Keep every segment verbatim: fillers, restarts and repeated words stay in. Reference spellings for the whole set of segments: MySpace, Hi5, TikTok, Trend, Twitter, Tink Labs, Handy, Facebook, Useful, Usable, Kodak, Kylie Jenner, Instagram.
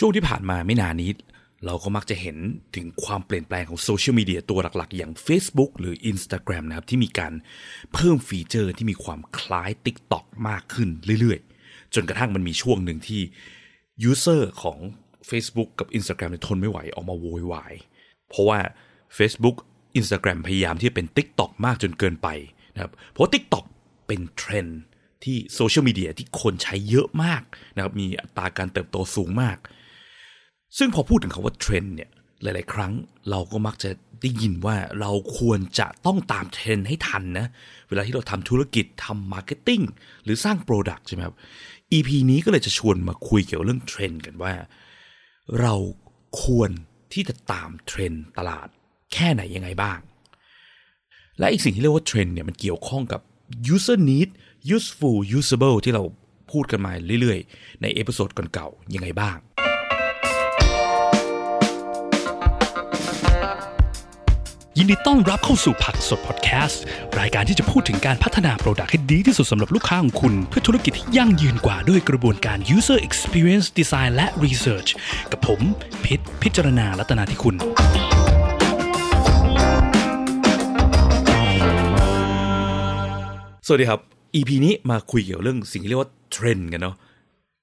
ช่วงที่ผ่านมาไม่นานนี้เราก็มักจะเห็นถึงความเปลี่ยนแปลงของโซเชียลมีเดียตัวหลักๆอย่าง Facebook หรือ Instagram นะครับที่มีการเพิ่มฟีเจอร์ที่มีความคล้าย TikTok มากขึ้นเรื่อยๆจนกระทั่งมันมีช่วงหนึ่งที่ยูเซอร์ของ Facebook กับ Instagram เนี่ยทนไม่ไหวออกมาโวยวายเพราะว่า Facebook Instagram พยายามที่จะเป็น TikTok มากจนเกินไปนะครับเพราะ TikTok เป็นเทรนด์ที่โซเชียลมีเดียที่คนใช้เยอะมากนะครับมีอัตราการเติบโตสูงมากซึ่งพอพูดถึงคำว่าเทรนด์เนี่ยหลายๆครั้งเราก็มักจะได้ยินว่าเราควรจะต้องตามเทรนด์ให้ทันนะเวลาที่เราทำธุรกิจทำมาร์เก็ตติ้งหรือสร้างโปรดักต์ใช่ไหมครับ อี พี นี้ก็เลยจะชวนมาคุยเกี่ยวเรื่องเทรนด์กันว่าเราควรที่จะตามเทรนด์ตลาดแค่ไหนยังไงบ้างและอีกสิ่งที่เรียกว่าเทรนด์เนี่ยมันเกี่ยวข้องกับ user need useful usable ที่เราพูดกันมาเรื่อยๆในเอพิโซดก่อนๆยังไงบ้างยินดีต้อนรับเข้าสู่ผักสดพอดแคสต์รายการที่จะพูดถึงการพัฒนาโปรดักต์ให้ดีที่สุดสำหรับลูกค้าของคุณเพื่อธุรกิจที่ยั่งยืนกว่าด้วยกระบวนการ user experience design และ research กับผมพิช พิจารณา รัตนาธิคุณสวัสดีครับ อี พี นี้มาคุยเกี่ยวเรื่องสิ่งที่เรียกว่าเทรนด์กันเนาะ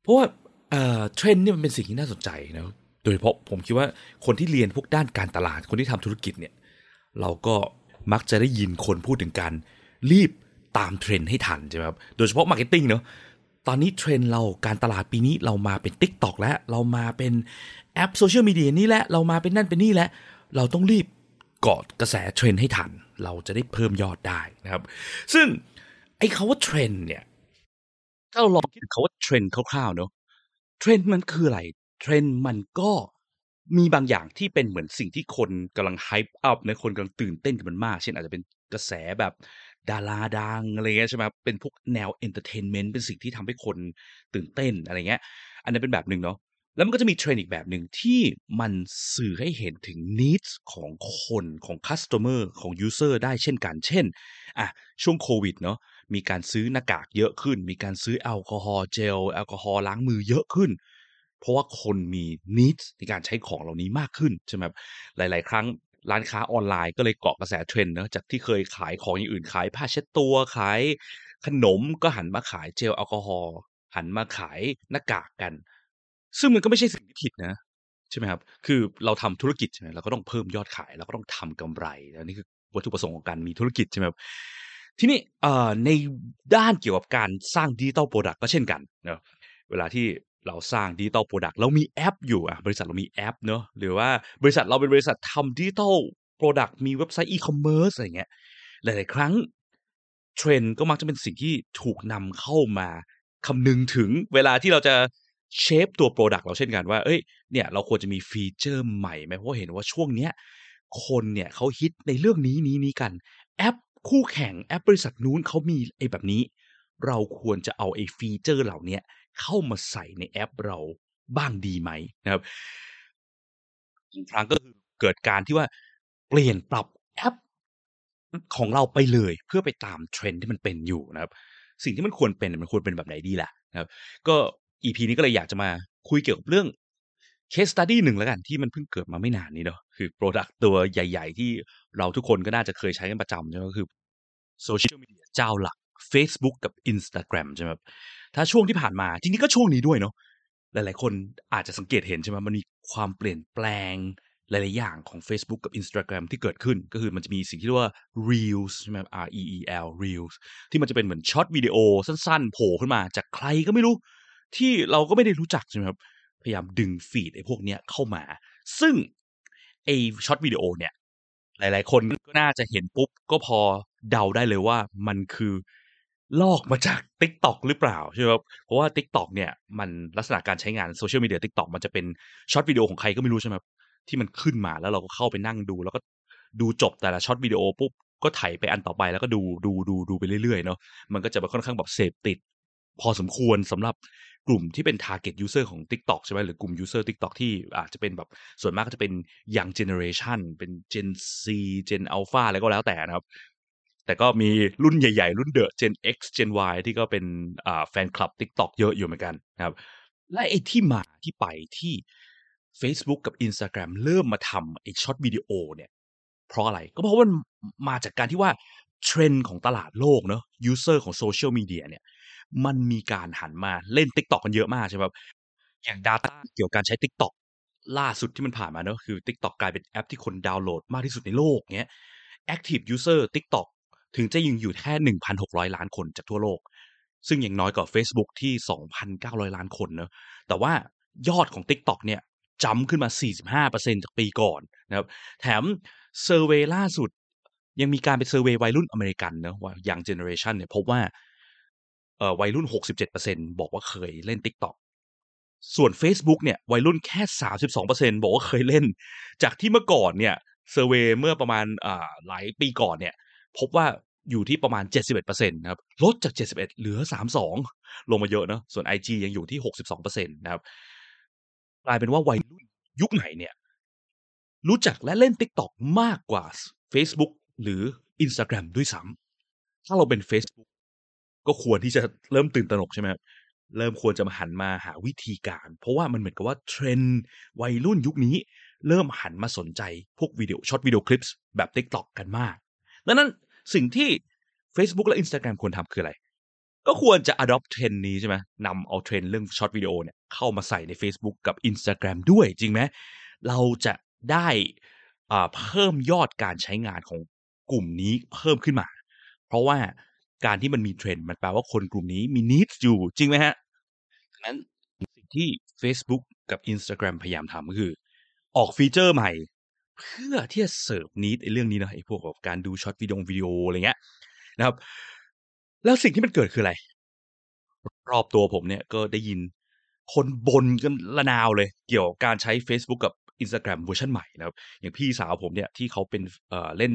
เพราะว่าเอ่อเทรนด์นี่มันเป็นสิ่งที่น่าสนใจนะโดยเฉพาะผมคิดว่าคนที่เรียนพวกด้านการตลาดคนที่ทำธุรกิจเนี่ยเราก็มักจะได้ยินคนพูดถึงการรีบตามเทรนด์ให้ทันใช่ไหมครับโดยเฉพาะมาร์เก็ตติ้งเนาะตอนนี้เทรนด์เราการตลาดปีนี้เรามาเป็น TikTok แล้วเรามาเป็นแอปโซเชียลมีเดียนี่แหละเรามาเป็นนั่นเป็นนี่แล้วเราต้องรีบเกาะกระแสเทรนด์ให้ทันเราจะได้เพิ่มยอดได้นะครับซึ่งไอ้คำว่าเทรนด์เนี่ยถ้าเราลองคิดถึงคำว่าเทรนด์คร่าวๆเนาะเทรนด์มันคืออะไรเทรนด์มันก็มีบางอย่างที่เป็นเหมือนสิ่งที่คนกำลัง hype up นะคนกำลังตื่นเต้นกันมันมากเช่นอาจจะเป็นกระแสแบบดาราดังอะไรเงี้ยใช่ไหมเป็นพวกแนว entertainment เป็นสิ่งที่ทำให้คนตื่นเต้นอะไรเงี้ยอันนั้นเป็นแบบนึงเนาะแล้วมันก็จะมีเทรนด์อีกแบบนึงที่มันสื่อให้เห็นถึง needs ของคนของ customer ของ user ได้เช่นกันเช่นอ่ะช่วงโควิดเนาะมีการซื้อหน้ากากเยอะขึ้นมีการซื้อแอลกอฮอล์เจลแอลกอฮอล์ล้างมือเยอะขึ้นเพราะว่าคนมี needs ในการใช้ของเหล่านี้มากขึ้นใช่ไหมครับหลายๆครั้งร้านค้าออนไลน์ก็เลยเกาะกระแสเทรนด์นะจากที่เคยขายของอย่างอื่นขายผ้าเช็ดตัวขายขนมก็หันมาขายเจลแอลกอฮอล์หันมาขายหน้ากากกันซึ่งมันก็ไม่ใช่สิ่งที่ผิดนะใช่ไหมครับคือเราทำธุรกิจใช่ไหมเราก็ต้องเพิ่มยอดขายเราก็ต้องทำกำไรแล้วนี่คือวัตถุประสงค์ของการมีธุรกิจใช่ไหมครับทีนี้ในด้านเกี่ยวกับการสร้างดิจิตอลโปรดักต์ก็เช่นกันนะเวลาที่เราสร้างดิจิตอลโปรดักต์เรามีแอปอยู่อ่ะบริษัทเรามีแอปเนอะหรือว่าบริษัทเราเป็นบริษัททำดิจิตอลโปรดักต์มีเว็บไซต์อีคอมเมิร์ซอะไรเงี้ยหลายๆครั้งเทรนด์ก็มักจะเป็นสิ่งที่ถูกนำเข้ามาคำนึงถึงเวลาที่เราจะเชฟตัวโปรดักต์เราเช่นกันว่าเอ้ยเนี่ยเราควรจะมีฟีเจอร์ใหม่ไหมเพราะเห็นว่าช่วงเนี้ยคนเนี่ยเขาฮิตในเรื่องนี้นี้นี้กันแอปคู่แข่งแอปบริษัทนู้นเขามีไอ้แบบนี้เราควรจะเอาไอ้ฟีเจอร์เหล่านี้เข้ามาใส่ในแอปเราบ้างดีไหมนะครับอีกครั้งก็คือเกิดการที่ว่าเปลี่ยนปรับแอปของเราไปเลยเพื่อไปตามเทรนด์ที่มันเป็นอยู่นะครับสิ่งที่มันควรเป็นมันควรเป็นแบบไหนดีล่ะนะครับก็ อี พี นี้ก็เลยอยากจะมาคุยเกี่ยวกับเรื่อง case study หนึ่งแล้วกันที่มันเพิ่งเกิดมาไม่นานนี้เนาะคือ product ตัวใหญ่ๆที่เราทุกคนก็น่าจะเคยใช้กันประจำใช่ไหมก็คือ social media เจ้าหลัก Facebook กับ Instagram ใช่ไหมครับถ้าช่วงที่ผ่านมาจริงๆก็ช่วงนี้ด้วยเนาะหลายๆคนอาจจะสังเกตเห็นใช่ไหมมันมีความเปลี่ยนแปลงหลายๆอย่างของ Facebook กับ Instagram ที่เกิดขึ้นก็คือมันจะมีสิ่งที่เรียกว่า Reels ใช่ไหม R E E L Reels ที่มันจะเป็นเหมือนช็อตวิดีโอสั้นๆโผล่ขึ้นมาจากใครก็ไม่รู้ที่เราก็ไม่ได้รู้จักใช่ไหมครับพยายามดึงฟีดไอ้พวกเนี้ยเข้ามาซึ่งไอ้ช็อตวิดีโอเนี่ยหลายๆคนก็น่าจะเห็นปุ๊บก็พอเดาได้เลยว่ามันคือลอกมาจาก TikTok หรือเปล่าใช่ไหมครับเพราะว่า TikTok เนี่ยมันลักษณะการใช้งานโซเชียลมีเดีย TikTok มันจะเป็นช็อตวิดีโอของใครก็ไม่รู้ใช่ไหมครับที่มันขึ้นมาแล้วเราก็เข้าไปนั่งดูแล้วก็ดูจบแต่ละช็อตวิดีโอปุ๊บก็ไถไปอันต่อไปแล้วก็ดูดูดูดูไปเรื่อยๆเนาะมันก็จะค่อนข้างแบบเสพติดพอสมควรสำหรับกลุ่มที่เป็น target user ของ TikTok ใช่ไหมหรือกลุ่ม user TikTok ที่อาจจะเป็นแบบส่วนมากก็จะเป็น young generation เป็น Gen Z Gen Alpha อะไรก็แล้วแต่นะครับแต่ก็มีรุ่นใหญ่ๆรุ่นเดอะ Gen X Gen Y ที่ก็เป็นอ่าแฟนคลับ TikTok เยอะอยู่เหมือนกันนะครับ และไอ้ที่มาที่ไปที่ Facebook กับ Instagram เริ่มมาทำไอ้ช็อตวิดีโอเนี่ยเพราะอะไรก็เพราะว่ามันมาจากการที่ว่าเทรนด์ของตลาดโลกเนอะยูเซอร์ของโซเชียลมีเดียเนี่ยมันมีการหันมาเล่น TikTok กันเยอะมากใช่ป่ะอย่าง data เกี่ยวกับการใช้ TikTok ล่าสุดที่มันผ่านมาเนอะคือ TikTok กลายเป็นแอปที่คนดาวน์โหลดมากที่สุดในโลกเงี้ย Active User TikTok ถึงจะยังอยู่แค่ หนึ่งพันหกร้อย ล้านคนจากทั่วโลกซึ่งยังน้อยกว่า Facebook ที่ สองพันเก้าร้อย ล้านคนเนอะแต่ว่ายอดของ TikTok เนี่ยจัมป์ขึ้นมา สี่สิบห้าเปอร์เซ็นต์ จากปีก่อนนะครับแถมเซอร์เวย์ล่าสุดยังมีการไปเซอร์เวย์วัยรุ่นอเมริกันนะว่ายังเจเนอเรชันเนี่ยพบว่าเอ่อวัยรุ่น หกสิบเจ็ดเปอร์เซ็นต์ บอกว่าเคยเล่น TikTok ส่วน Facebook เนี่ยวัยรุ่นแค่ สามสิบสองเปอร์เซ็นต์ บอกว่าเคยเล่นจากที่เมื่อก่อนเนี่ยเซอร์เวย์เมื่อประมาณอ่าหลายปีก่อนเนี่ยพบว่าอยู่ที่ประมาณ เจ็ดสิบเอ็ดเปอร์เซ็นต์ นะครับลดจาก เจ็ดสิบเอ็ด เหลือ สามสิบสอง ลงมาเยอะนะส่วน ไอ จี ยังอยู่ที่ หกสิบสองเปอร์เซ็นต์ นะครับกลายเป็นว่าวัยรุ่นยุคไหนเนี่ยรู้จักและเล่น TikTok มากกว่า Facebook หรือ Instagram ด้วยซ้ำถ้าเราเป็น Facebook ก็ควรที่จะเริ่มตื่นตระหนกใช่ไหมครับเริ่มควรจะมาหันมาหาวิธีการเพราะว่ามันเหมือนกับว่าเทรนด์วัยรุ่นยุคนี้เริ่มหันมาสนใจพวกวิดีโอช็อตวิดีโอคลิปแบบ TikTok กันมากดังนั้นสิ่งที่ Facebook และ Instagram ควรทำคืออะไรก็ควรจะ adopt เทรนด์นี้ใช่ไหมนำเอาเทรนด์เรื่องช็อตวิดีโอเนี่ยเข้ามาใส่ใน Facebook กับ Instagram ด้วยจริงไหมเราจะได้เพิ่มยอดการใช้งานของกลุ่มนี้เพิ่มขึ้นมาเพราะว่าการที่มันมีเทรนด์มันแปลว่าคนกลุ่มนี้มี needs อยู่จริงไหมฮะดังนั้นสิ่งที่ Facebook กับ Instagram พยายามทำก็คือออกฟีเจอร์ใหม่เพื่อที่จะเสิร์ฟ need ไอ้เรื่องนี้นะไอ้พวกแบบการดูช็อตวิดีโอวิดีโออะไรเงี้ยนะครับแล้วสิ่งที่มันเกิดคืออะไรรอบตัวผมเนี่ยก็ได้ยินคนบ่นกันระนาวเลยเกี่ยวกับการใช้ Facebook กับ Instagram เวอร์ชันใหม่นะครับอย่างพี่สาวผมเนี่ยที่เขาเป็นเอ่อเล่น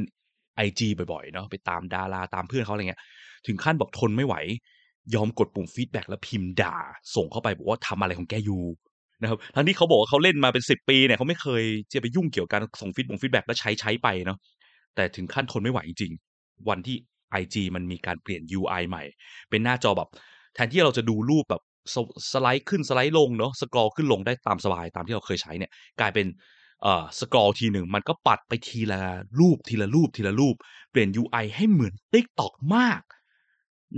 ไอ จี บ่อยๆเนาะไปตามดาราตามเพื่อนเขาอะไรเงี้ยถึงขั้นบอกทนไม่ไหวยอมกดปุ่มฟีดแบ็กแล้วพิมพ์ด่าส่งเข้าไปบอกว่าทำอะไรของแกอยู่นะครับทั้งที่เขาบอกว่าเขาเล่นมาเป็นสิบปีเนี่ยเขาไม่เคยจะไปยุ่งเกี่ยวกับการส่งฟีดบงฟีดแบ็กแล้วใช้ใช้ไปเนาะแต่ถึงขั้นทนไม่ไหวจริงๆวันที่ไอ จี มันมีการเปลี่ยน ยู ไอ ใหม่เป็นหน้าจอแบบแทนที่เราจะดูรูปแบบสไลด์ขึ้นสไลด์ลงเนาะสกรอลขึ้นลงได้ตามสบายตามที่เราเคยใช้เนี่ยกลายเป็นเอ่อสกรอลทีหนึ่งมันก็ปัดไปทีละรูปทีละรูปทีละรูปเปลี่ยน ยู ไอ ให้เหมือน TikTok มาก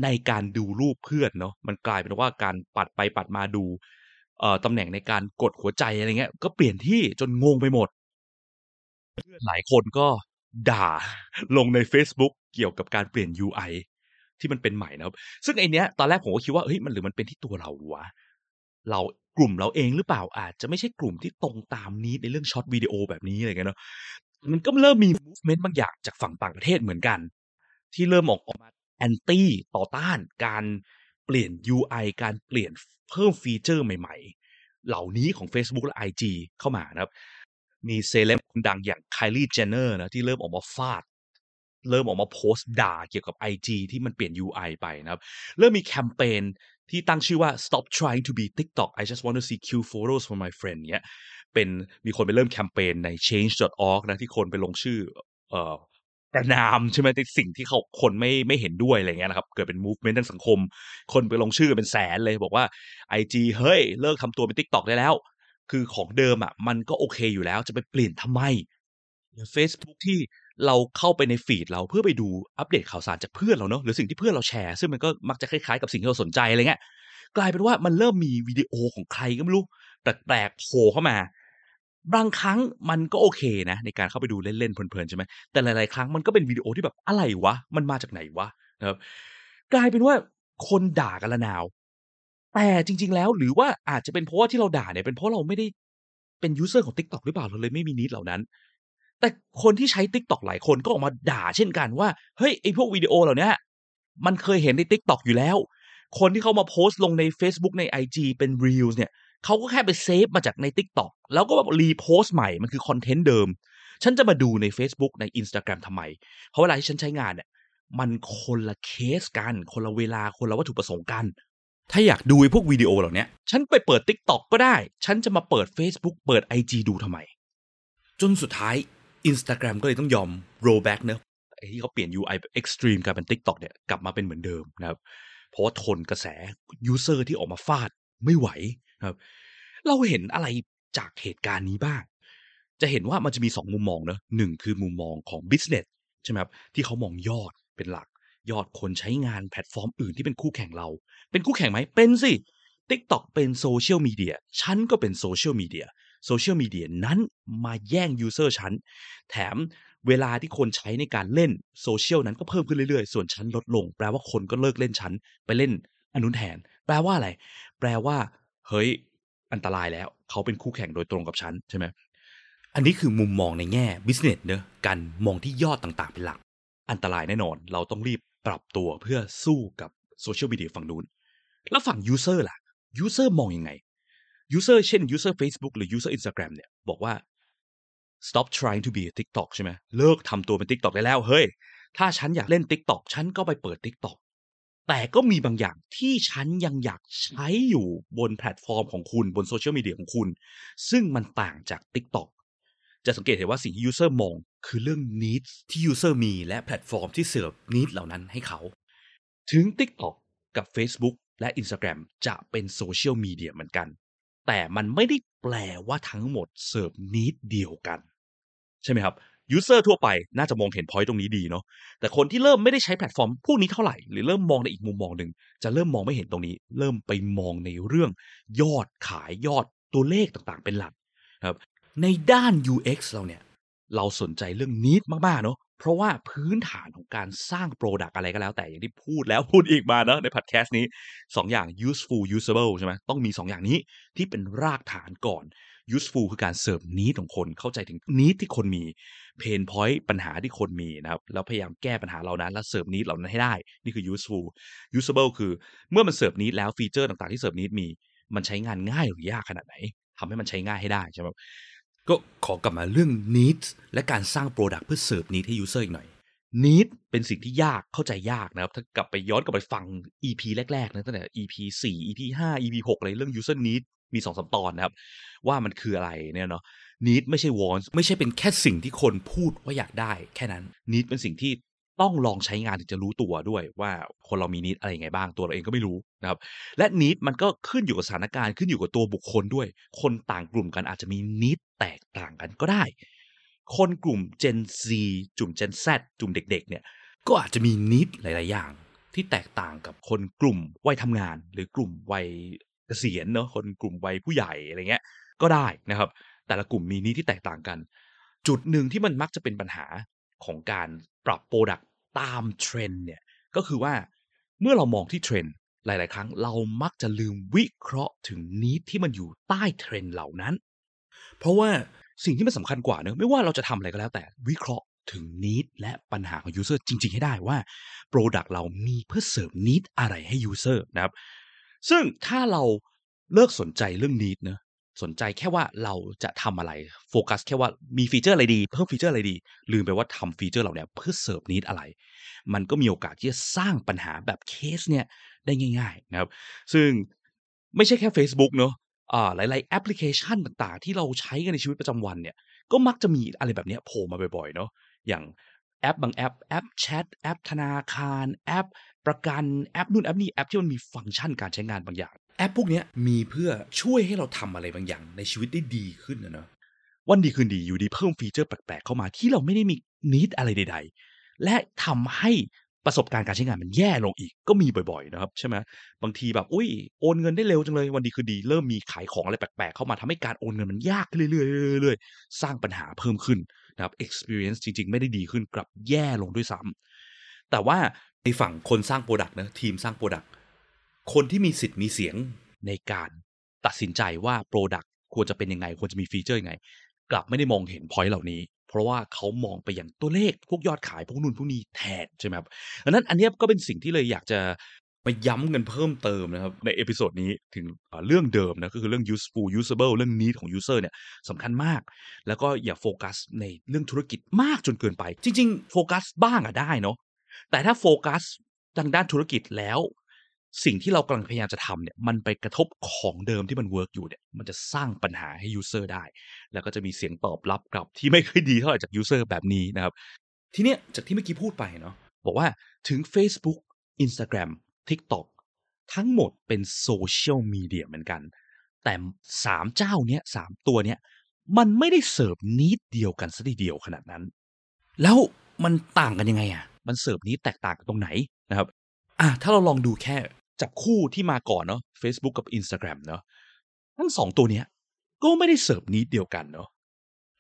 ในการดูรูปเพื่อนเนาะมันกลายเป็นว่าการปัดไปปัดมาดูเอ่อตำแหน่งในการกดหัวใจอะไรเงี้ยก็เปลี่ยนที่จนงงไปหมดเพื่อนหลายคนก็ด่าลงใน Facebook เกี่ยวกับการเปลี่ยน ยู ไอ ที่มันเป็นใหม่นะครับซึ่งไอเนี้ยตอนแรกผมก็คิดว่าเฮ้ยมันหรือมันเป็นที่ตัวเราวะเรากลุ่มเราเองหรือเปล่าอาจจะไม่ใช่กลุ่มที่ตรงตามนี้ในเรื่องช็อตวิดีโอแบบนี้อะไรเงี้ยเนาะมันก็เริ่มมีมูฟเมนต์บางอย่างจากฝั่งต่างประเทศเหมือนกันที่เริ่มออกออกมาแอนตี้ต่อต้านการเปลี่ยน ยู ไอ การเปลี่ยนเพิ่มฟีเจอร์ใหม่ๆเหล่านี้ของ Facebook และ ไอ จี เข้ามานะครับมีเซเลบคนดังอย่าง Kylie Jenner นะที่เริ่มออกมาฟาดเริ่มออกมาโพสต์ด่าเกี่ยวกับ ไอ จี ที่มันเปลี่ยน ยู ไอ ไปนะครับเริ่มมีแคมเปญที่ตั้งชื่อว่า Stop Trying to Be TikTok I Just Want to See Cute Photos from My Friend เงี้ยเป็นมีคนไปเริ่มแคมเปญใน เชนจ์ ดอท ออร์ก นะที่คนไปลงชื่อเอ่อประนามใช่ไหมในสิ่งที่เขาคนไม่ไม่เห็นด้วยอะไรเงี้ยนะครับเกิดเป็น movement ทางสังคมคนไปลงชื่อกันเป็นแสนเลยบอกว่า ไอ จี เฮ้ยเลิกทำตัวเป็น TikTok ได้แล้วคือของเดิมอ่ะมันก็โอเคอยู่แล้วจะไปเปลี่ยนทำไม Facebook ที่เราเข้าไปในฟีดเราเพื่อไปดูอัปเดตข่าวสารจากเพื่อนเราเนาะหรือสิ่งที่เพื่อนเราแชร์ซึ่งมันก็มักจะคล้ายๆกับสิ่งที่เราสนใจอะไรเงี้ยกลายเป็นว่ามันเริ่มมีวิดีโอของใครก็ไม่รู้แปลกๆโผล่เข้ามาบางครั้งมันก็โอเคนะในการเข้าไปดูเล่นๆเพลินๆใช่ไหมแต่หลายๆครั้งมันก็เป็นวิดีโอที่แบบอะไรวะมันมาจากไหนวะนะครับกลายเป็นว่าคนด่ากันละนาวแต่จริงๆแล้วหรือว่าอาจจะเป็นเพราะว่าที่เราด่าเนี่ยเป็นเพราะเราไม่ได้เป็นยูเซอร์ของ TikTok หรือเปล่าเราเลยไม่มีนิดเหล่านั้นแต่คนที่ใช้ TikTok หลายคนก็ออกมาด่าเช่นกันว่าเฮ้ยไอ้พวกวิดีโอเหล่านี้มันเคยเห็นใน TikTok อยู่แล้วคนที่เขามาโพสต์ลงใน Facebook ใน ไอ จี เป็น Reels เนี่ยเขาก็แค่ไปเซฟมาจากใน TikTok แล้วก็รีโพสต์ใหม่มันคือคอนเทนต์เดิมฉันจะมาดูใน Facebook ใน Instagram ทำไมเพราะเวลาที่ฉันใช้งานเนี่ยมันคนละเคสกันคนละเวลาคนละวัตถุประสงค์กันถ้าอยากดูพวกวิดีโอเหล่านี้ฉันไปเปิด TikTok ก็ได้ฉันจะมาเปิด Facebook เปิด ไอ จี ดูทำไมจนสุดท้าย Instagram ก็เลยต้องยอม roll back เนอะไอ้ที่เขาเปลี่ยน ยู ไอ extreme กลายเป็น TikTok เนี่ยกลับมาเป็นเหมือนเดิมนะครับเพราะว่าทนกระแส user ที่ออกมาฟาดไม่ไหว ครับ เราเห็นอะไรจากเหตุการณ์นี้บ้าง จะเห็นว่ามันจะมี สอง มุมมองเนอะ หนึ่งคือมุมมองของ Business ใช่ไหมครับ ที่เขามองยอดเป็นหลัก ยอดคนใช้งานแพลตฟอร์มอื่นที่เป็นคู่แข่งเรา เป็นคู่แข่งไหม เป็นสิ TikTok เป็นโซเชียลมีเดีย ฉันก็เป็นโซเชียลมีเดีย โซเชียลมีเดียนั้นมาแย่งยูเซอร์ฉัน แถมเวลาที่คนใช้ในการเล่นโซเชียลนั้นก็เพิ่มขึ้นเรื่อยๆ ส่วนฉันลดลง แปลว่าคนก็เลิกเล่นฉันไปเล่นอันนู้นแทน แปลว่าอะไร แปลว่าเฮ้ย อันตรายแล้ว เขาเป็นคู่แข่งโดยตรงกับฉันใช่ไหม อันนี้คือมุมมองในแง่ business เนอะการมองที่ยอดต่างๆเป็นหลัก อันตรายแน่นอน เราต้องรีบปรับตัวเพื่อสู้กับโซเชียลมีเดียฝั่งนู้น แล้วฝั่ง user ล่ะ user มองยังไง user เช่น user Facebook หรือ user Instagram เนี่ยบอกว่า stop trying to be a TikTok ใช่ไหมเลิกทำตัวเป็น TikTok ได้แล้วเฮ้ยถ้าฉันอยากเล่น TikTok ฉันก็ไปเปิด TikTok แต่ก็มีบางอย่างที่ฉันยังอยากใช้อยู่บนแพลตฟอร์มของคุณบนโซเชียลมีเดียของคุณซึ่งมันต่างจาก TikTok จะสังเกตเห็นว่าสิ่งที่ user มองคือเรื่อง needs ที่ user มีและแพลตฟอร์มที่เสิร์ฟ needs เหล่านั้นให้เขาถึง TikTok กับ Facebook และ Instagram จะเป็นโซเชียลมีเดียเหมือนกันแต่มันไม่ได้แปลว่าทั้งหมดเสิร์ฟ needs เดียวกันใช่ไหมครับ user ทั่วไปน่าจะมองเห็น point ตรงนี้ดีเนาะแต่คนที่เริ่มไม่ได้ใช้แพลตฟอร์มพวกนี้เท่าไหร่หรือเริ่มมองในอีกมุมมองหนึ่งจะเริ่มมองไม่เห็นตรงนี้เริ่มไปมองในเรื่องยอดขายยอดตัวเลขต่างๆเป็นหลักครับในด้าน ยู เอ็กซ์ เราเนี่ยเราสนใจเรื่อง need มากๆเนาะเพราะว่าพื้นฐานของการสร้าง product อะไรก็แล้วแต่อย่างที่พูดแล้วพูดอีกมาเนาะใน podcast นี้สอง อย่าง useful usable ใช่ไหมต้องมีสอง อย่างนี้ที่เป็นรากฐานก่อนuseful คือการเสิร์ฟ need ของคนเข้าใจถึง need ที่คนมี pain point ปัญหาที่คนมีนะครับแล้วพยายามแก้ปัญหาเหล่านั้นและเสิร์ฟ need เหล่านั้นให้ได้นี่คือ useful usable คือเมื่อมันเสิร์ฟ need แล้วฟีเจอร์ต่างๆที่เสิร์ฟ need มีมันใช้งานง่ายหรือยากขนาดไหนทำให้มันใช้ง่ายให้ได้ใช่ไหมก็ขอกลับมาเรื่อง need และการสร้าง product เพื่อเสิร์ฟ need ให้ user อีกหน่อย need เป็นสิ่งที่ยากเข้าใจยากนะครับถ้ากลับไปย้อนกลับไปฟัง อี พี แรกๆนะตั้งแต่ อี พี สี่ อี พี ห้า อี พี หกอะไรเรื่อง user needมี สองสาม ตอนนะครับว่ามันคืออะไรเนี่ยเนาะ need ไม่ใช่ want ไม่ใช่เป็นแค่สิ่งที่คนพูดว่าอยากได้แค่นั้น need เป็นสิ่งที่ต้องลองใช้งานถึงจะรู้ตัวด้วยว่าคนเรามี need อะไรยังไงบ้างตัวเราเองก็ไม่รู้นะครับและ need มันก็ขึ้นอยู่กับสถานการณ์ขึ้นอยู่กับตัวบุคคลด้วยคนต่างกลุ่มกันอาจจะมี need แตกต่างกันก็ได้คนกลุ่ม Gen Z กลุ่ม Gen Z กลุ่มเด็กๆเนี่ยก็อาจจะมี need หลายๆอย่างที่แตกต่างกับคนกลุ่มวัยทำงานหรือกลุ่มวัยเกษียณเนาะคนกลุ่มวัยผู้ใหญ่อะไรเงี้ยก็ได้นะครับแต่ละกลุ่มมีนี้ที่แตกต่างกันจุดหนึ่งที่มันมักจะเป็นปัญหาของการปรับโปรดักต์ตามเทรนด์เนี่ยก็คือว่าเมื่อเรามองที่เทรนด์หลายๆครั้งเรามักจะลืมวิเคราะห์ถึงนี้ที่มันอยู่ใต้เทรนด์เหล่านั้นเพราะว่าสิ่งที่มันสำคัญกว่าเนอะไม่ว่าเราจะทำอะไรก็แล้วแต่วิเคราะห์ถึงนี้และปัญหาของยูเซอร์จริงๆให้ได้ว่าโปรดักต์เรามีเพื่อเสริมนี้อะไรให้ยูเซอร์นะครับซึ่งถ้าเราเลิกสนใจเรื่อง need นะสนใจแค่ว่าเราจะทำอะไรโฟกัสแค่ว่ามีฟีเจอร์อะไรดีเพิ่มฟีเจอร์อะไรดีลืมไปว่าทำฟีเจอร์เหล่านี้เพื่อเสิร์ฟ need อะไรมันก็มีโอกาสที่จะสร้างปัญหาแบบเคสเนี่ยได้ง่ายๆนะครับซึ่งไม่ใช่แค่ Facebook เนอะอ่าหลายๆแอปพลิเคชันต่างๆที่เราใช้กันในชีวิตประจำวันเนี่ยก็มักจะมีอะไรแบบนี้โผล่มาบ่อยๆเนอะอย่างแอปบางแอปแอปแชทแอปธนาคารแอปประกันแอปนู่นแอปนี่แอปที่มันมีฟังก์ชันการใช้งานบางอย่างแอปพวกนี้มีเพื่อช่วยให้เราทำอะไรบางอย่างในชีวิตได้ดีขึ้นนะเนาะวันดีคืนดีอยู่ดีเพิ่มฟีเจอร์แปลกๆเข้ามาที่เราไม่ได้มี need อะไรใดๆและทำให้ประสบการณ์การใช้งานมันแย่ลงอีกก็มีบ่อยๆนะครับใช่ไหมบางทีแบบอุ้ยโอนเงินได้เร็วจังเลยวันดีคืนดีเริ่มมีขายของอะไรแปลกๆเข้ามาทำให้การโอนเงินมันยากขึ้นเรื่อยๆๆสร้างปัญหาเพิ่มขึ้นนะครับ experience จริงๆไม่ได้ดีขึ้นกลับแย่ลงด้วยซ้ำแต่ว่าในฝั่งคนสร้าง product นะทีมสร้าง product คนที่มีสิทธิ์มีเสียงในการตัดสินใจว่า product ควรจะเป็นยังไงควรจะมีฟีเจอร์ยังไงกลับไม่ได้มองเห็น point เหล่านี้เพราะว่าเขามองไปอย่างตัวเลขพวกยอดขายพวกนู่นพวกนี้แทนใช่ไหมครับดังนั้นอันนี้ก็เป็นสิ่งที่เลยอยากจะมาย้ำกันเพิ่มเติมนะครับในเอพิโซดนี้ถึงเรื่องเดิมนะก็คือเรื่อง useful usable เรื่อง need ของ user เนี่ยสำคัญมากแล้วก็อย่าโฟกัสในเรื่องธุรกิจมากจนเกินไปจริงๆโฟกัสบ้างอะได้เนาะแต่ถ้าโฟกัสทางด้านธุรกิจแล้วสิ่งที่เรากำลังพยายามจะทำเนี่ยมันไปกระทบของเดิมที่มันเวิร์กอยู่เนี่ยมันจะสร้างปัญหาให้ user ได้แล้วก็จะมีเสียงตอบรับกลับที่ไม่ค่อยดีเท่าไหร่จาก user แบบนี้นะครับทีเนี้ยจากที่เมื่อกี้พูดไปเนาะบอกว่าถึง Facebook Instagram TikTok ทั้งหมดเป็นโซเชียลมีเดียเหมือนกัน แต่สามเจ้าเนี้ยสามตัวเนี้ยมันไม่ได้เสิร์ฟนิดเดียวกันซะทีเดียวขนาดนั้นแล้วมันต่างกันยังไงอ่ะมันเสิร์ฟนี้แตกต่างกันตรงไหนนะครับอ่ะถ้าเราลองดูแค่จับคู่ที่มาก่อนเนาะ Facebook กับ Instagram เนาะทั้งสองตัวเนี้ยก็ไม่ได้เสิร์ฟนี้เดียวกันเนาะ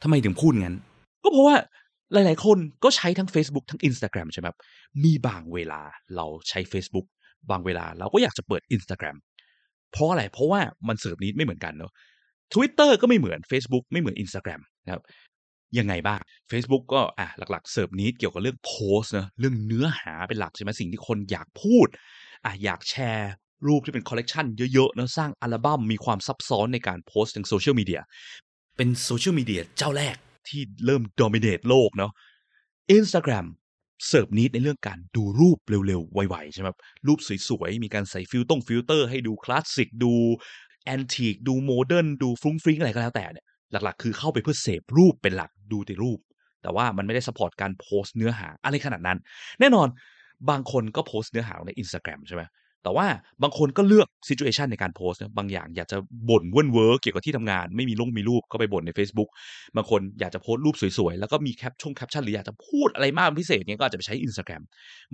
ทำไมถึงพูดงั้นก็เพราะว่าหลายๆคนก็ใช้ทั้ง Facebook ทั้ง Instagram ใช่ไหมครับมีบางเวลาเราใช้ Facebook บางเวลาเราก็อยากจะเปิด Instagram เพราะอะไรเพราะว่ามันเสิร์ฟนี้ไม่เหมือนกันเนาะ Twitter ก็ไม่เหมือน Facebook ไม่เหมือน Instagram นะครับยังไงบ้าง Facebook ก็อ่ะหลักๆเสิร์ฟนี้เกี่ยวกับเรื่องโพสต์นะเรื่องเนื้อหาเป็นหลักใช่ไหมสิ่งที่คนอยากพูดอ่ะอยากแชร์รูปที่เป็นคอลเลกชันเยอะๆนะสร้างอัลบั้มมีความซับซ้อนในการโพสต์ทางโซเชียลมีเดียเป็นโซเชียลมีเดียเจ้าแรกที่เริ่ม dominate โลกเนาะ Instagram เสิร์ฟนี้ในเรื่องการดูรูปเร็วๆไวๆใช่ไหมรูปสวยๆมีการใส่ฟิลต้องฟิลเตอร์ให้ดูคลาสสิกดูแอนทิกดูโมเดิร์นดูฟรุ้งฟริ้งอะไรก็แล้วแต่เนี่ยหลักๆคือเข้าไปเพื่อเสพรูปเป็นหลักดูแต่รูปแต่ว่ามันไม่ได้ซัพพอร์ตการโพสต์เนื้อหาอะไรขนาดนั้นแน่นอนบางคนก็โพสต์เนื้อหาใน Instagram ใช่ไหมแต่ว่าบางคนก็เลือกซิจูเอชันในการโพสต์นะบางอย่างอยากจะบ่นเว่นเวอร์เกี่ยวกับที่ทำงานไม่มีลงมีรูปก็ไปบ่นใน Facebook บางคนอยากจะโพสต์รูปสวยๆแล้วก็มีแคปชั่นแคปชั่นหรืออยากจะพูดอะไรมากพิเศษเงี้ยก็อาจจะไปใช้ Instagram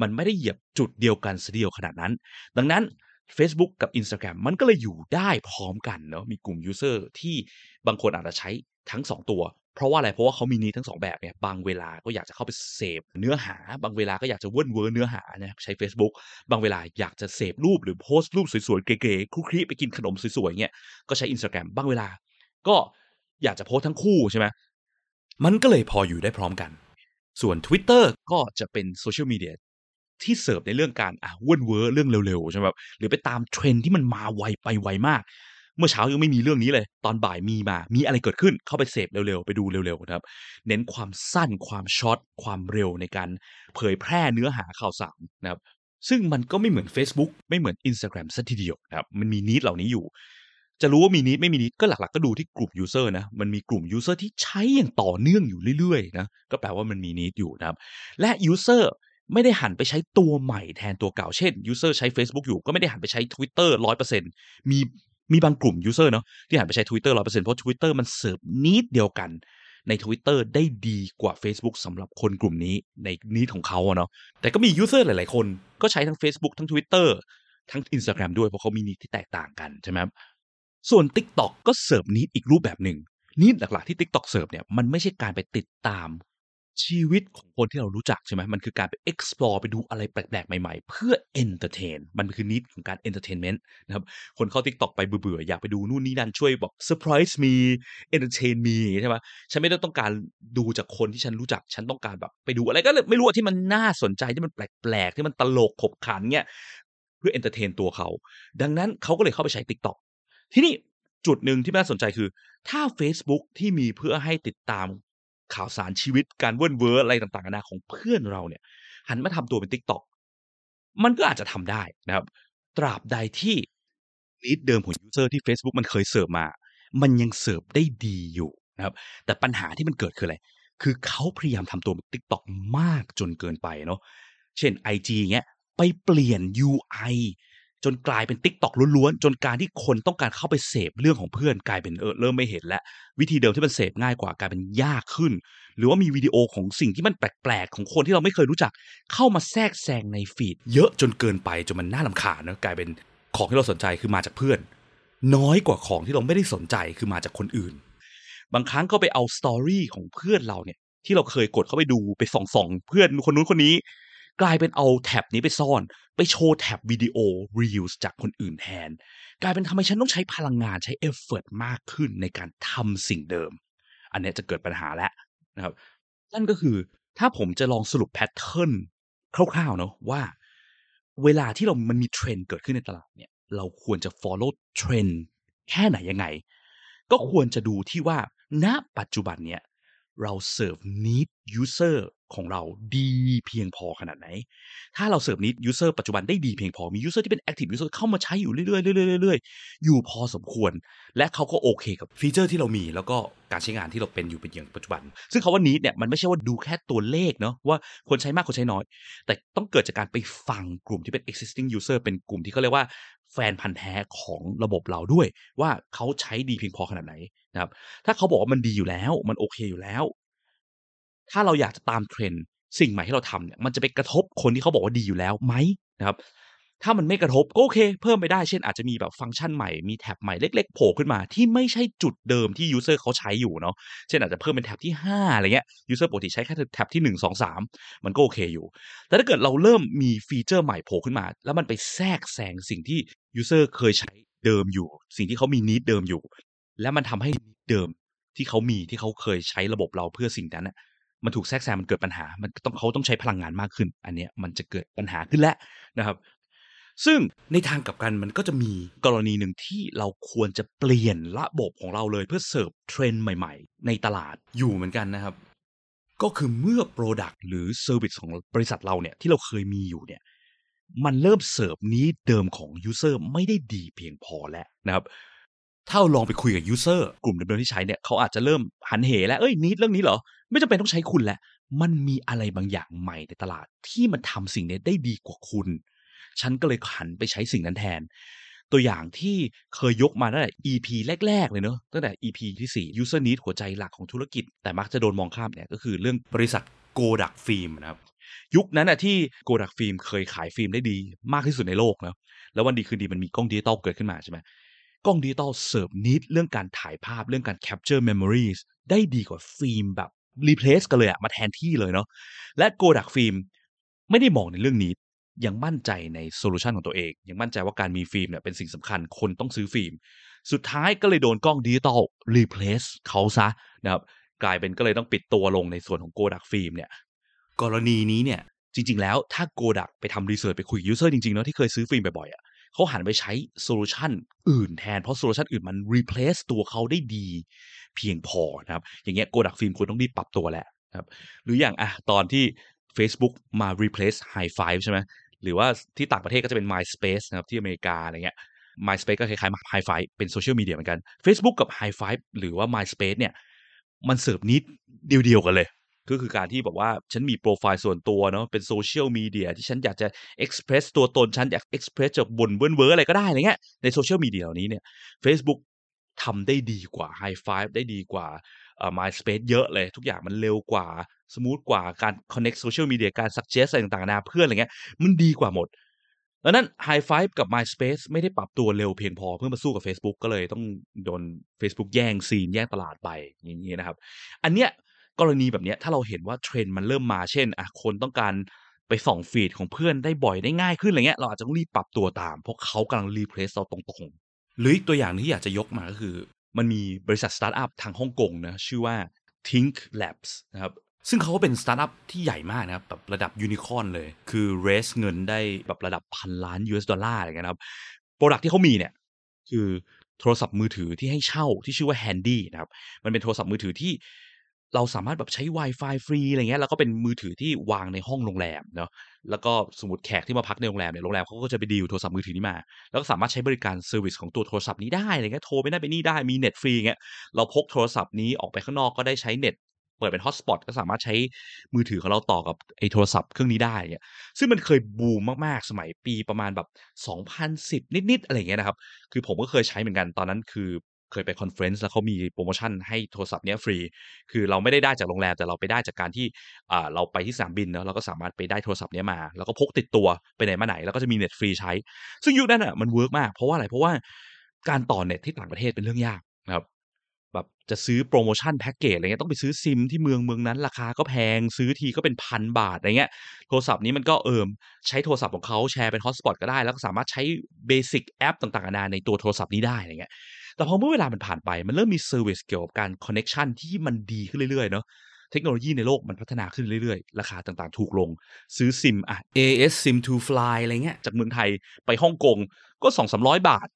มันไม่ได้เหยียบจุดเดียวกันซะเดียวขนาดนั้นดังนั้น Facebook กับ Instagram มันก็เลยอยู่ได้พร้อมกันเนาะมีกลุ่มยูเซอร์ที่บางคนอาจจะใช้ทั้งสองตัวเพราะว่าอะไรเพราะว่าเขามีนี้ทั้งสองแบบเนี่ยบางเวลาก็อยากจะเข้าไปเสพเนื้อหาบางเวลาก็อยากจะเว่นเวอร์เนื้อหานะใช้ Facebook บางเวลาอยากจะเสพรูปหรือโพสต์รูปสวยๆเก๋ๆคุกคีไปกินขนมสวยๆเงี้ยก็ใช้ Instagram บางเวลาก็อยากจะโพสทั้งคู่ใช่ไหมมันก็เลยพออยู่ได้พร้อมกันส่วน Twitter ก็จะเป็นโซเชียลมีเดียที่เสิร์ฟในเรื่องการอ่ะเว่นเวอร์เรื่องเร็วๆใช่ไหมครับหรือไปตามเทรนด์ที่มันมาไวไปไวมากเมื่อเช้ายังไม่มีเรื่องนี้เลยตอนบ่ายมีมามีอะไรเกิดขึ้นเข้าไปเสพเร็วๆไปดูเร็วๆนะครับเน้นความสั้นความช็อตความเร็วในการเผยแพร่เนื้อหาข่าวสารนะครับซึ่งมันก็ไม่เหมือน Facebook ไม่เหมือน Instagram ซะทีเดียวนะครับมันมีนิดเหล่านี้อยู่จะรู้ว่ามีนิดไม่มีนิดก็หลักๆก็ดูที่กลุ่ม user นะมันมีกลุ่ม user ที่ใช้อย่างต่อเนื่องอยู่เรื่อยๆนะก็แปลว่ามันมีนิดอยู่นะครับและ userไม่ได้หันไปใช้ตัวใหม่แทนตัวเก่าเช่น user ใช้ Facebook อยู่ก็ไม่ได้หันไปใช้ Twitter ร้อยเปอร์เซ็นต์ มีมีบางกลุ่ม user เนาะที่หันไปใช้ Twitter ร้อยเปอร์เซ็นต์ เพราะ Twitter มันเสิร์ฟนิดเดียวกันใน Twitter ได้ดีกว่า Facebook สำหรับคนกลุ่มนี้ในนิดของเขาเนาะแต่ก็มี user หลายๆคนก็ใช้ทั้ง Facebook ทั้ง Twitter ทั้ง Instagram ด้วยเพราะเขามีนิดที่แตกต่างกันใช่ไหมส่วน TikTok ก็เสิร์ฟนิดอีกรูปแบบหนึ่งนิดหลักๆที่ TikTok เสิร์ฟเนี่ยมันไม่ใช่การไปติดตามชีวิตของคนที่เรารู้จักใช่ไหมมันคือการไป explore ไปดูอะไรแปลกๆใหม่ๆเพื่อ entertain มันคือนิดของการ entertainment นะครับคนเข้า TikTok ไปเบื่อๆอยากไปดูนู่นนี่นั่นช่วยบอก surprise me entertain me ใช่ไหมฉันไม่ได้ต้องการดูจากคนที่ฉันรู้จักฉันต้องการแบบไปดูอะไรก็ไม่รู้ที่มันน่าสนใจที่มันแปลกๆที่มันตลกขบขันเงี้ยเพื่อ entertain ตัวเขาดังนั้นเขาก็เลยเข้าไปใช้ TikTok ที่นี่จุดหนึ่งที่น่าสนใจคือถ้า Facebook ที่มีเพื่อให้ติดตามข่าวสารชีวิตการเว่นเวอร์อะไรต่างๆนานาของเพื่อนเราเนี่ยหันมาทำตัวเป็น TikTok มันก็อาจจะทำได้นะครับตราบใดที่นิดเดิมของ user ที่ Facebook มันเคยเสิร์ฟมามันยังเสิร์ฟได้ดีอยู่นะครับแต่ปัญหาที่มันเกิดคืออะไรคือเขาพยายามทำตัวเป็น TikTok มากจนเกินไปเนาะเช่น ไอ จี เงี้ยไปเปลี่ยน ยู ไอ จนกลายเป็น TikTok ล้วนๆจนการที่คนต้องการเข้าไปเสพเรื่องของเพื่อนกลายเป็นเออเริ่มไม่เห็นแล้ววิธีเดิมที่มันเสพง่ายกว่ากลายเป็นยากขึ้นหรือว่ามีวิดีโอของสิ่งที่มันแปลกๆของคนที่เราไม่เคยรู้จักเข้ามาแทรกแซงในฟีดเยอะจนเกินไปจนมันน่ารำคาญนะกลายเป็นของที่เราสนใจคือมาจากเพื่อนน้อยกว่าของที่เราไม่ได้สนใจคือมาจากคนอื่นบางครั้งก็ไปเอาสตอรี่ของเพื่อนเราเนี่ยที่เราเคยกดเข้าไปดูไปส่องๆเพื่อนคนนู้นคนนี้กลายเป็นเอาแท็บนี้ไปซ่อนไปโชว์แท็บวิดีโอ Reels จากคนอื่นแทนกลายเป็นทำไมฉันต้องใช้พลังงานใช้เอฟเฟอร์ตมากขึ้นในการทำสิ่งเดิมอันนี้จะเกิดปัญหาแล้วนะครับนั่นก็คือถ้าผมจะลองสรุปแพทเทิร์นคร่าวๆเนาะว่าเวลาที่เรามันมีเทรนด์เกิดขึ้นในตลาดเนี่ยเราควรจะ follow เทรนด์แค่ไหนยังไงก็ควรจะดูที่ว่าณปัจจุบันเนี่ยเราเสิร์ฟ need user ของเราดีเพียงพอขนาดไหนถ้าเราเสิร์ฟนิดยูเซอร์ปัจจุบันได้ดีเพียงพอมียูเซอร์ที่เป็นแอคทีฟยูเซอร์เข้ามาใช้อยู่เรื่อยๆเรื่อยๆอยู่พอสมควรและเขาก็โอเคกับฟีเจอร์ที่เรามีแล้วก็การใช้งานที่เราเป็นอยู่เป็นอย่างปัจจุบันซึ่งคำว่านิดเนี่ยมันไม่ใช่ว่าดูแค่ตัวเลขเนาะว่าคนใช้มากคนใช้น้อยแต่ต้องเกิดจากการไปฟังกลุ่มที่เป็น existing user เป็นกลุ่มที่เขาเรียกว่าแฟนพันธุ์แท้ของระบบเราด้วยว่าเขาใช้ดีเพียงพอขนาดไหนนะครับถ้าเขาบอกว่ามันดีอยู่แล้วมันโอเคอยู่แล้วถ้าเราอยากจะตามเทรนด์สิ่งใหม่ที่เราทำเนี่ยมันจะไปกระทบคนที่เขาบอกว่าดีอยู่แล้วไหมนะครับถ้ามันไม่กระทบก็โอเคเพิ่มไปได้เช่นอาจจะมีแบบฟังก์ชันใหม่มีแท็บใหม่เล็กๆโผล่ขึ้นมาที่ไม่ใช่จุดเดิมที่ยูเซอร์เขาใช้อยู่เนาะเช่นอาจจะเพิ่มเป็นแท็บที่ห้าอะไรเงี้ยยูเซอร์ปกติใช้แค่แท็บที่หนึ่ง สอง สามมันก็โอเคอยู่แต่ถ้าเกิดเราเริ่มมีฟีเจอร์ใหม่โผล่ขึ้นมาแล้วมันไปแทรกแซงสิ่งที่ยูเซอร์เคยใช้เดิมอยู่สิ่งที่เขามีนิดเดิมอยู่และมันทำให้เดิมที่เขามีที่เขาเคยใช้ระบบเราเพื่อสิ่งนั้นนะมันถูกแทรกแซงมันเกิดปัญหามันต้องเขาต้องใช้พลังงานมากขึ้นอันเนี้ยมันจะเกิดปัญหาขึ้นแล้วนะครับซึ่งในทางกลับกันมันก็จะมีกรณีหนึ่งที่เราควรจะเปลี่ยนระบบของเราเลยเพื่อเสิร์ฟเทรนด์ใหม่ๆในตลาดอยู่เหมือนกันนะครับก็คือเมื่อ Product หรือ Service ของบริษัทเราเนี่ยที่เราเคยมีอยู่เนี่ยมันเริ่มเสิร์ฟนี้เดิมของ User ไม่ได้ดีเพียงพอแล้วนะครับถ้าลองไปคุยกับ User กลุ่มเดิมๆที่ใช้เนี่ยเขาอาจจะเริ่มหันเหแล้วเอ้ยนิดเรื่องนี้เหรอไม่จำเป็นต้องใช้คุณแล้วมันมีอะไรบางอย่างใหม่ในตลาดที่มันทำสิ่งนี้ได้ดีกว่าคุณฉันก็เลยหันไปใช้สิ่งนั้นแทนตัวอย่างที่เคยยกมาตั้งแต่ อี พี แรกๆเลยเนอะตั้งแต่ อี พี ที่สี่ User Need หัวใจหลักของธุรกิจแต่มักจะโดนมองข้ามเนี่ยก็คือเรื่องบริษัทโกดักฟิล์มนะครับยุคนั้นน่ะที่โกดักฟิล์มเคยขายฟิล์มได้ดีมากที่สุดในโลกนะแล้ววันดีคืนดีมันมีกล้องดิจิตอลเกิดขึ้นมาใช่ไหมกล้องดิจิตอลเสิร์ฟ Need เรื่องการถ่ายภาพเรื่องการ Capture Memories ได้ดีกว่าฟิล์มแบบ Replace กันเลยอะมาแทนที่เลยเนาะและโกดักฟิล์มไม่ได้มองในเรื่องนี้ยังมั่นใจในโซลูชันของตัวเองยังมั่นใจว่าการมีฟิล์มเนี่ยเป็นสิ่งสำคัญคนต้องซื้อฟิล์มสุดท้ายก็เลยโดนกล้องดิจิตอลรีเพลซเขาซะนะครับกลายเป็นก็เลยต้องปิดตัวลงในส่วนของโกดักฟิล์มเนี่ยกรณีนี้เนี่ยจริงๆแล้วถ้าโกดักไปทำรีเสิร์ชไปคุยกับยูเซอร์จริงๆเนาะที่เคยซื้อฟิล์มบ่อยๆอ่ะเขาหันไปใช้โซลูชันอื่นแทนเพราะโซลูชันอื่นมันรีเพลซตัวเขาได้ดีเพียงพอนะครับอย่างเงี้ยโกดักฟิล์มควรต้องรีบปรับตัวแหละครับหรืออย่างอ่ะตอนที่ Facebook มา replace ไฮไฟว์ ใช่ไหมหรือว่าที่ต่างประเทศก็จะเป็น MySpace นะครับที่อเมริกาอะไรเงี้ย MySpace ก็คล้ายๆ ไฮไฟว์ เป็นโซเชียลมีเดียเหมือนกัน Facebook กับ ไฮไฟว์ หรือว่า MySpace เนี่ยมันเสิร์ฟนิดเดียวๆกันเลยก็คือการที่บอกว่าฉันมีโปรไฟล์ส่วนตัวเนาะเป็นโซเชียลมีเดียที่ฉันอยากจะ express ตัวตนฉันอยาก express จะบ่นเว้อๆอะไรก็ได้อะไรเงี้ยในโซเชียลมีเดียเหล่านี้เนี่ย Facebook ทำได้ดีกว่า ไฮไฟว์ ได้ดีกว่าเอ่อ MySpace เยอะเลยทุกอย่างมันเร็วกว่าสมูทกว่าการ connect social media การ suggest อะไรต่างๆนาเพื่อนอะไรเงี้ยมันดีกว่าหมดดังนั้น ไฮไฟว์ กับ MySpace ไม่ได้ปรับตัวเร็วเพียงพอเพื่อมาสู้กับ Facebook ก็เลยต้องโดน Facebook แย่งซีนแย่งตลาดไปอย่างนี้นะครับอันเนี้ยกรณีแบบเนี้ยถ้าเราเห็นว่าเทรนด์มันเริ่มมาเช่นอ่ะคนต้องการไปส่องฟีดของเพื่อนได้บ่อยได้ง่ายขึ้นอะไรเงี้ยเราอาจจะต้องรีบปรับตัวตามเพราะเขากำลัง replace เราตรงๆหรืออีกตัวอย่างที่อยากจะยกมาก็คือมันมีบริษัทสตาร์ทอัพทางฮ่องกงนะชื่อว่า Tink Labs นะครับซึ่งเขาก็เป็นสตาร์ทอัพที่ใหญ่มากนะครับแบบระดับยูนิคอร์นเลยคือเรสเงินได้แบบระดับพันล้าน ยู เอส ดอลลาร์อะไรเงี้ยนะครับโปรดักต์ที่เขามีเนี่ยคือโทรศัพท์มือถือที่ให้เช่าที่ชื่อว่า Handy นะครับมันเป็นโทรศัพท์มือถือที่เราสามารถแบบใช้ Wi-Fi ฟรีอะไรเงี้ยแล้วก็เป็นมือถือที่วางในห้องโรงแรมเนาะแล้วก็สมมุติแขกที่มาพักในโรงแรมเนี่ยโรงแรมเขาก็จะไปดีลโทรศัพท์มือถือนี้มาแล้วก็สามารถใช้บริการเซอร์วิสของตัวโทรศัพท์นี้ได้อะไรเงี้ยโทรไปได้ไปนี่ได้มีเน็ตฟรีเงี้ยเราพกโทรศัพท์นี้ออกไปข้างนอกก็ได้ใช้เน็ตเปิดเป็นฮอตสปอตก็สามารถใช้มือถือของเราต่อกับไอ้โทรศัพท์เครื่องนี้ได้เงี้ยซึ่งมันเคยบูมมากๆสมัยปีประมาณแบบสองพันสิบนิดๆอะไรเงี้ยนะครับคือผมก็เคยใช้เหมือนกันตอนนั้นคือเคยไปคอนเฟรนซ์แล้วเขามีโปรโมชั่นให้โทรศัพท์เนี้ยฟรีคือเราไม่ได้ได้จากโรงแรมแต่เราไปได้จากการที่อ่าเราไปที่สนามบินเนาะเราก็สามารถไปได้โทรศัพท์เนี้ยมาแล้วก็พกติดตัวไปไหนมาไหนแล้วก็จะมีเน็ตฟรีใช้ซึ่งยุคนั้นอ่ะมันเวิร์กมากเพราะว่าอะไรเพราะว่าการต่อเน็ตที่ต่างประเทศเป็นเรื่องยากนะครับแบบจะซื้อโปรโมชั่นแพ็กเกจอะไรเงี้ยต้องไปซื้อซิมที่เมืองเมืองนั้นราคาก็แพงซื้อทีก็เป็นพันบาทอะไรเงี้ยโทรศัพท์นี้มันก็เอิ่มใช้โทรศัพท์ของเขาแชร์เป็นฮอตสปอตก็ได้แล้วก็สามารถใช้เบสิกแอปต่างๆนานาในตัวโทรศัพท์นี้ได้อะไรเงี้ยแต่พอเมื่อเวลามันผ่านไปมันเริ่มมีเซอร์วิสเกี่ยวกับการคอนเนคชันที่มันดีขึ้นเรื่อยๆเนาะเทคโนโลยีในโลกมันพัฒนาขึ้นเรื่อยๆราคาต่างๆถูกลงซื้อซิมอ่ะ เอ เอส ซิม ทู ฟลาย อะไรเงี้ยจากเมืองไทยไปฮ่องกงก็ สองถึงสามร้อย บาท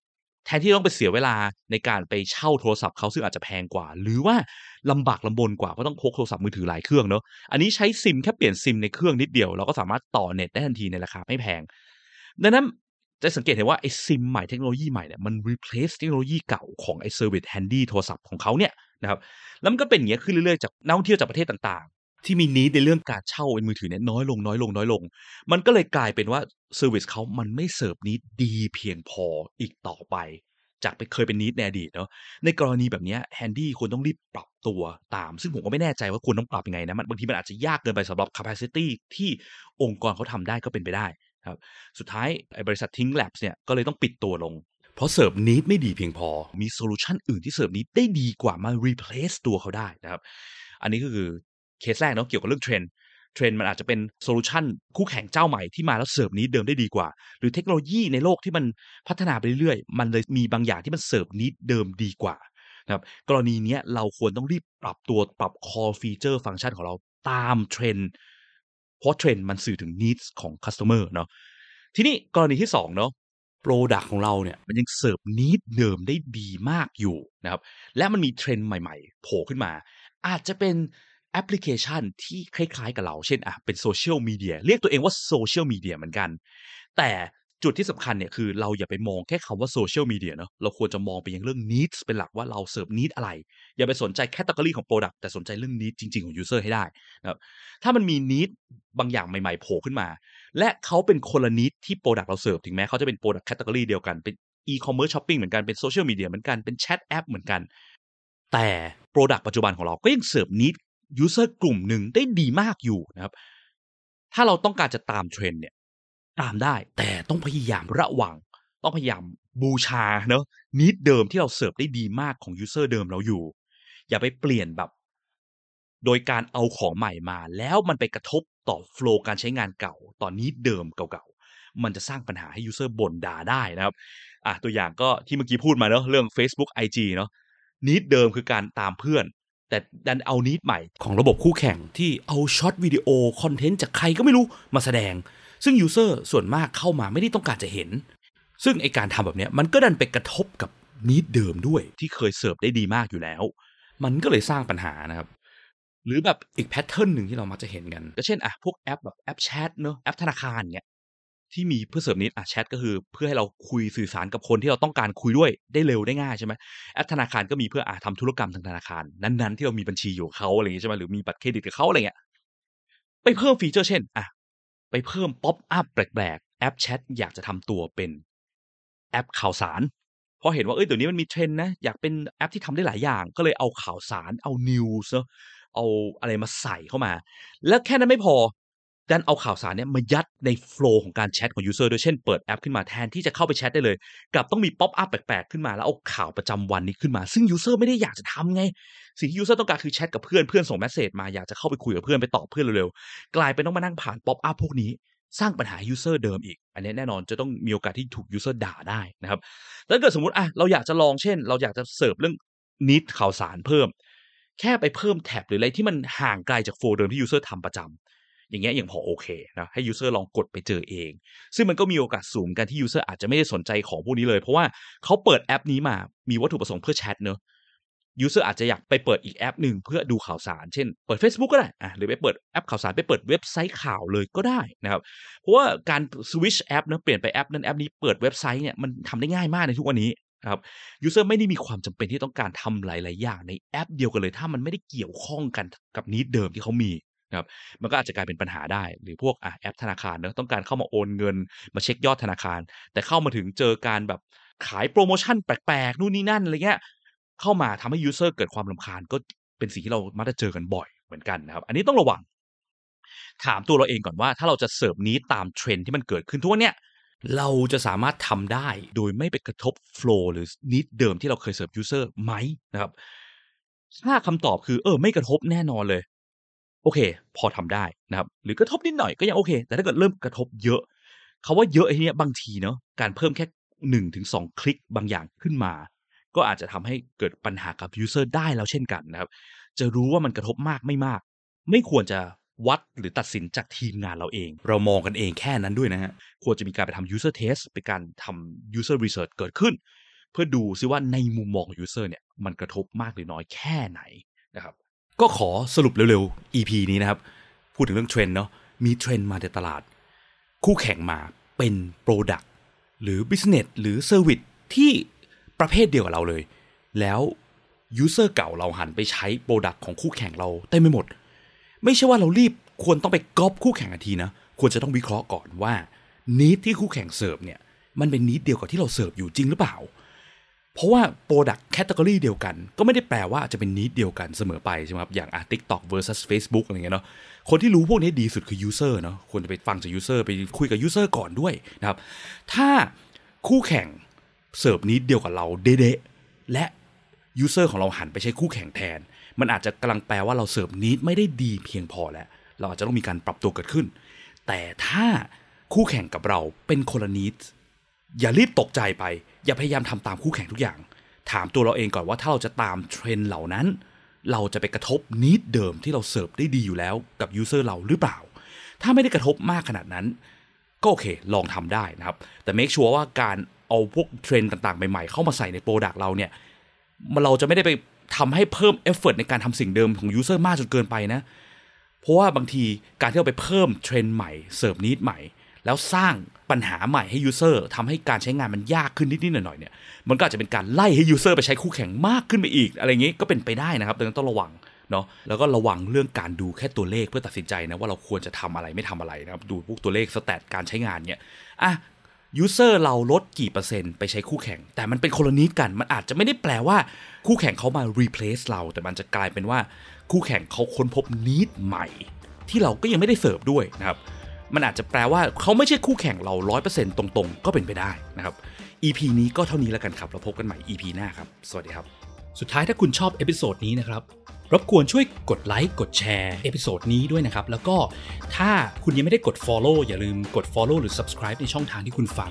แทนที่ต้องไปเสียเวลาในการไปเช่าโทรศัพท์เขาซึ่งอาจจะแพงกว่าหรือว่าลำบากลำบนกว่าเพราะต้องพกโทรศัพท์มือถือหลายเครื่องเนอะอันนี้ใช้ซิมแค่เปลี่ยนซิมในเครื่องนิดเดียวเราก็สามารถต่อเน็ตได้ทันทีในราคาไม่แพงดังนั้นจะสังเกตเห็นว่าไอ้ซิมใหม่เทคโนโลยีใหม่เนี่ยมัน replace เทคโนโลยีเก่าของไอ้ service handy โทรศัพท์ของเขาเนี่ยนะครับแล้วมันก็เป็นอย่างเงี้ยขึ้นเรื่อยๆจากนักท่องเที่ยวจากประเทศต่างๆที่มีนี้ในเรื่องการเช่าเป็นมือถือเนี่ยน้อยลงน้อยลงน้อยลงมันก็เลยกลายเป็นว่าเซอร์วิสเขามันไม่เสิร์ฟนี้ดีเพียงพออีกต่อไปจากเคยเป็นนี้ในอดีตเนาะในกรณีแบบนี้แฮนดี้ควรต้องรีบปรับตัวตามซึ่งผมก็ไม่แน่ใจว่าควรต้องปรับยังไงนะมันบางทีมันอาจจะยากเกินไปสำหรับ capacity ที่องค์กรเขาทำได้ก็เป็นไปได้ครับสุดท้ายไอ้บริษัท Tink Labs เนี่ยก็เลยต้องปิดตัวลงเพราะเสิร์ฟนีดไม่ดีเพียงพอมีโซลูชันอื่นที่เสิร์ฟนีดได้ดีกว่ามา replace ตัวเขาได้นะครับอันนี้ก็คือเคสแรกเนาะเกี่ยวกับเรื่องเทรนด์เทรนด์มันอาจจะเป็นโซลูชันคู่แข่งเจ้าใหม่ที่มาแล้วเสิร์ฟนีดเดิมได้ดีกว่าหรือเทคโนโลยีในโลกที่มันพัฒนาไปเรื่อยๆมันเลยมีบางอย่างที่มันเสิร์ฟนีดเดิมดีกว่านะครับกรณีนี้เราควรต้องรีบปรับตัวปรับ core feature function ของเราตามเทรนด์เพราะเทรนด์มันสื่อถึง needs ของ customer เนาะทีนี้กรณีที่สองเนาะโปรดักต์ของเราเนี่ยมันยังเสิร์ฟนีดเดิมได้ดีมากอยู่นะครับและมันมีเทรนด์ใหม่ๆโผล่ขึ้นมาอาจจะเป็นแอปพลิเคชันที่คล้ายๆกับเราเช่นอ่ะเป็นโซเชียลมีเดียเรียกตัวเองว่าโซเชียลมีเดียเหมือนกันแต่จุดที่สำคัญเนี่ยคือเราอย่าไปมองแค่คำว่าโซเชียลมีเดียเนาะเราควรจะมองไปยังเรื่อง needs เป็นหลักว่าเราเสิร์ฟ need อะไรอย่าไปสนใจแคตตาล็อกของ product แต่สนใจเรื่อง need จริงๆของ user ให้ได้นะครับถ้ามันมี need บางอย่างใหม่ๆโผล่ขึ้นมาและเขาเป็นคนละ need ที่ product เราเสิร์ฟถึงแม้เขาจะเป็น product category เดียวกันเป็น e-commerce shopping เหมือนกันเป็น social media เหมือนกันเป็น chat app เหมือนกันแต่ product ปัจจุบันของเราก็ยังเสิร์ฟ need user กลุ่มนึงได้ดีมากอยู่นะครับถ้าเราต้องการจะตามเทรนด์เนี่ยตามได้แต่ต้องพยายามระวังต้องพยายามบูชาเนอะนิดเดิมที่เราเสิร์ฟได้ดีมากของยูเซอร์เดิมเราอยู่อย่าไปเปลี่ยนแบบโดยการเอาของใหม่มาแล้วมันไปกระทบต่อโฟลว์การใช้งานเก่าต่อนิดเดิมเก่าๆมันจะสร้างปัญหาให้ยูเซอร์บ่นด่าได้นะครับอ่ะตัวอย่างก็ที่เมื่อกี้พูดมาเนอะเรื่อง Facebook ไอ จี เนอะนิดเดิมคือการตามเพื่อนแต่ดันเอานิดใหม่ของระบบคู่แข่งที่เอาช็อตวิดีโอคอนเทนต์จากใครก็ไม่รู้มาแสดงซึ่ง user ส่วนมากเข้ามาไม่ได้ต้องการจะเห็นซึ่งไอการทำแบบนี้มันก็ดันไปกระทบกับ need เดิมด้วยที่เคยเสิร์ฟได้ดีมากอยู่แล้วมันก็เลยสร้างปัญหานะครับหรือแบบอีกแพทเทิร์นหนึ่งที่เรามักจะเห็นกันก็เช่นอ่ะพวกแอปแบบแอปแชทเนอะแอปธนาคารเงี้ยที่มีเพื่อเสิร์ฟ need อ่ะแชทก็คือเพื่อให้เราคุยสื่อสารกับคนที่เราต้องการคุยด้วยได้เร็วได้ง่ายใช่ไหมแอปธนาคารก็มีเพื่ออ่ะทำธุรกรรมทางธนาคารนั้นๆที่เรามีบัญชีอยู่เขาอะไรอย่างงี้ใช่ไหมหรือมีบัตรเครดิตกับเขาอะไรเงี้ยไปเพิ่มฟีเจอร์เช่นอ่ะไปเพิ่มป๊อปอัพแปลกๆแอปแชทอยากจะทำตัวเป็นแอปข่าวสารเพราะเห็นว่าเอ้ยเดี๋ยวนี้มันมีเทรนด์นะอยากเป็นแอปที่ทำได้หลายอย่างก็เลยเอาข่าวสารเอานิวส์เนาะเอาอะไรมาใส่เข้ามาแล้วแค่นั้นไม่พอดันเอาข่าวสารเนี่ยมายัดในโฟลว์ของการแชทของยูเซอร์โดยเช่นเปิดแอปขึ้นมาแทนที่จะเข้าไปแชทได้เลยกลับต้องมีป๊อปอัพแปลกๆขึ้นมาแล้วเอาข่าวประจำวันนี้ขึ้นมาซึ่งยูเซอร์ไม่ได้อยากจะทำไงสิ่งที่ยูเซอร์ต้องการคือแชทกับเพื่อนเพื่อนส่งเมสเสจมาอยากจะเข้าไปคุยกับเพื่อนไปตอบเพื่อนเร็วๆกลายเป็นต้องมานั่งผ่านป๊อปอัพพวกนี้สร้างปัญหายูเซอร์เดิมอีกอันนี้แน่นอนจะต้องมีโอกาสที่ถูกยูเซอร์ด่าได้นะครับถ้าเกิดสมมติอ่ะเราอยากจะลองเช่นเราอยากจะเสิร์ฟเรื่องนิดข่าวสารเพิ่มแค่ไปเพิ่มแท็บหรืออะไรที่มันห่างไกลจากโฟลว์เดิมที่ยูเซอร์ทำประจำอย่างเงี้ยยังพอโอเคนะให้ user ลองกดไปเจอเองซึ่งมันก็มีโอกาสสูงกันที่ user อาจจะไม่ได้สนใจของพวกนี้เลยเพราะว่าเขาเปิดแอปนี้มามีวัตถุประสงค์เพื่อแชทเนอะ user อาจจะอยากไปเปิดอีกแอปหนึ่งเพื่อดูข่าวสารเช่นเปิด Facebook ก็ได้อ่ะหรือไปเปิดแอปข่าวสารไปเปิดเว็บไซต์ข่าวเลยก็ได้นะครับเพราะว่าการสวิตช์แอปนะเปลี่ยนไปแอปนั้นแอปนี้เปิดเว็บไซต์เนี่ยมันทำได้ง่ายมากในทุกวันนี้ครับ user ไม่ได้มีความจำเป็นที่ต้องการทำหลายๆอย่างในแอปเดียวกันเลยถ้ามันไม่ได้เกี่ยวข้องกันกับ need เดิมที่เขามีครับมันก็อาจจะกลายเป็นปัญหาได้หรือพวกแอปธนาคารเนอะต้องการเข้ามาโอนเงินมาเช็คยอดธนาคารแต่เข้ามาถึงเจอการแบบขายโปรโมชั่นแปลกๆนู่นนี่นั่นอะไรเงี้ยเข้ามาทำให้ยูเซอร์เกิดความรำคาญก็เป็นสิ่งที่เรามักจะเจอกันบ่อยเหมือนกันนะครับอันนี้ต้องระวังถามตัวเราเองก่อนว่าถ้าเราจะเสิร์ฟนี้ตามเทรนด์ที่มันเกิดขึ้นทุกวันเนี้ยเราจะสามารถทำได้โดยไม่ไปกระทบโฟลว์หรือนิดเดิมที่เราเคยเสิร์ฟยูเซอร์ไหมนะครับถ้าคำตอบคือเออไม่กระทบแน่นอนเลยโอเคพอทำได้นะครับหรือกระทบนิดหน่อยก็ยังโอเคแต่ถ้าเกิดเริ่มกระทบเยอะเขาว่าเยอะไอ้เนี้ยบางทีเนาะการเพิ่มแค่ หนึ่งถึงสอง คลิกบางอย่างขึ้นมาก็อาจจะทำให้เกิดปัญหากับยูเซอร์ได้แล้วเช่นกันนะครับจะรู้ว่ามันกระทบมากไม่มากไม่ควรจะวัดหรือตัดสินจากทีมงานเราเองเรามองกันเองแค่นั้นด้วยนะฮะควรจะมีการไปทำ user test เป็นการทำ user research เกิดขึ้น เพื่อดูซิว่าในมุมมองของยูเซอร์เนี่ยมันกระทบมากหรือน้อยแค่ไหนนะครับก็ขอสรุปเร็วๆ อี พี นี้นะครับพูดถึงเรื่องเทรนด์เนาะมีเทรนด์มาในตลาดคู่แข่งมาเป็นโปรดักต์หรือบิสเนสหรือเซอร์วิสที่ประเภทเดียวกับเราเลยแล้วยูเซอร์เก่าเราหันไปใช้โปรดักต์ของคู่แข่งเราเต็มไปหมดไม่ใช่ว่าเรารีบควรต้องไปก๊อปคู่แข่งทันทีนะควรจะต้องวิเคราะห์ก่อนว่านิดที่คู่แข่งเสิร์ฟเนี่ยมันเป็นนิดเดียวกับที่เราเสิร์ฟอยู่จริงหรือเปล่าเพราะว่าโปรดักต์แคตตากอรีเดียวกันก็ไม่ได้แปลว่าจะเป็นนิดเดียวกันเสมอไปใช่ไหมครับอย่างอ่ะ TikTok versus Facebook อะไรเงี้ยเนาะคนที่รู้พวกนี้ดีสุดคือยูเซอร์เนาะควรจะไปฟังจากยูเซอร์ไปคุยกับยูเซอร์ก่อนด้วยนะครับถ้าคู่แข่งเสิร์ฟนิดเดียวกับเราเด๊ะๆและยูเซอร์ของเราหันไปใช้คู่แข่งแทนมันอาจจะกำลังแปลว่าเราเสิร์ฟนิดไม่ได้ดีเพียงพอแล้วเราอาจจะต้องมีการปรับตัวเกิดขึ้นแต่ถ้าคู่แข่งกับเราเป็นคนละนิดอย่ารีบตกใจไปอย่าพยายามทำตามคู่แข่งทุกอย่างถามตัวเราเองก่อนว่าถ้าเราจะตามเทรนด์เหล่านั้นเราจะไปกระทบนิดเดิมที่เราเสิร์ฟได้ดีอยู่แล้วกับยูเซอร์เราหรือเปล่าถ้าไม่ได้กระทบมากขนาดนั้นก็โอเคลองทำได้นะครับแต่เมคชัวร์ว่าการเอาพวกเทรนด์ต่างๆใหม่ๆเข้ามาใส่ในโปรดักต์เราเนี่ยเราจะไม่ได้ไปทำให้เพิ่มเอฟเฟอร์ตในการทำสิ่งเดิมของยูเซอร์มากจนเกินไปนะเพราะว่าบางทีการที่เราไปเพิ่มเทรนด์ใหม่เสิร์ฟนิดใหม่แล้วสร้างปัญหาใหม่ให้ยูเซอร์ทำให้การใช้งานมันยากขึ้นนิดๆหน่อยๆเนี่ยมันก็อาจจะเป็นการไล่ให้ยูเซอร์ไปใช้คู่แข่งมากขึ้นไปอีกอะไรอย่างงี้ก็เป็นไปได้นะครับดังนั้นต้องระวังเนาะแล้วก็ระวังเรื่องการดูแค่ตัวเลขเพื่อตัดสินใจนะว่าเราควรจะทำอะไรไม่ทำอะไรนะครับดูพวกตัวเลขสแตทการใช้งานเนี่ยอ่ะยูเซอร์เราลดกี่เปอร์เซ็นต์ไปใช้คู่แข่งแต่มันเป็นคนละนิดกันมันอาจจะไม่ได้แปลว่าคู่แข่งเขามา replace เราแต่มันจะกลายเป็นว่าคู่แข่งเขาค้นพบนิดใหม่ที่เราก็ยังไม่ได้เสิร์ฟด้วยนะครับมันอาจจะแปลว่าเขาไม่ใช่คู่แข่งเรา ร้อยเปอร์เซ็นต์ ตรงๆก็เป็นไปได้นะครับ อี พี นี้ก็เท่านี้แล้วกันครับเราพบกันใหม่ อี พี หน้าครับสวัสดีครับสุดท้ายถ้าคุณชอบเอพิโซดนี้นะครับรบกวนช่วยกดไลค์กดแชร์เอพิโซดนี้ด้วยนะครับแล้วก็ถ้าคุณยังไม่ได้กด follow อย่าลืมกด follow หรือ subscribe ในช่องทางที่คุณฟัง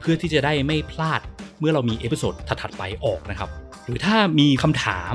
เพื่อที่จะได้ไม่พลาดเมื่อเรามีเอพิโซดถัดๆไปออกนะครับหรือถ้ามีคำถาม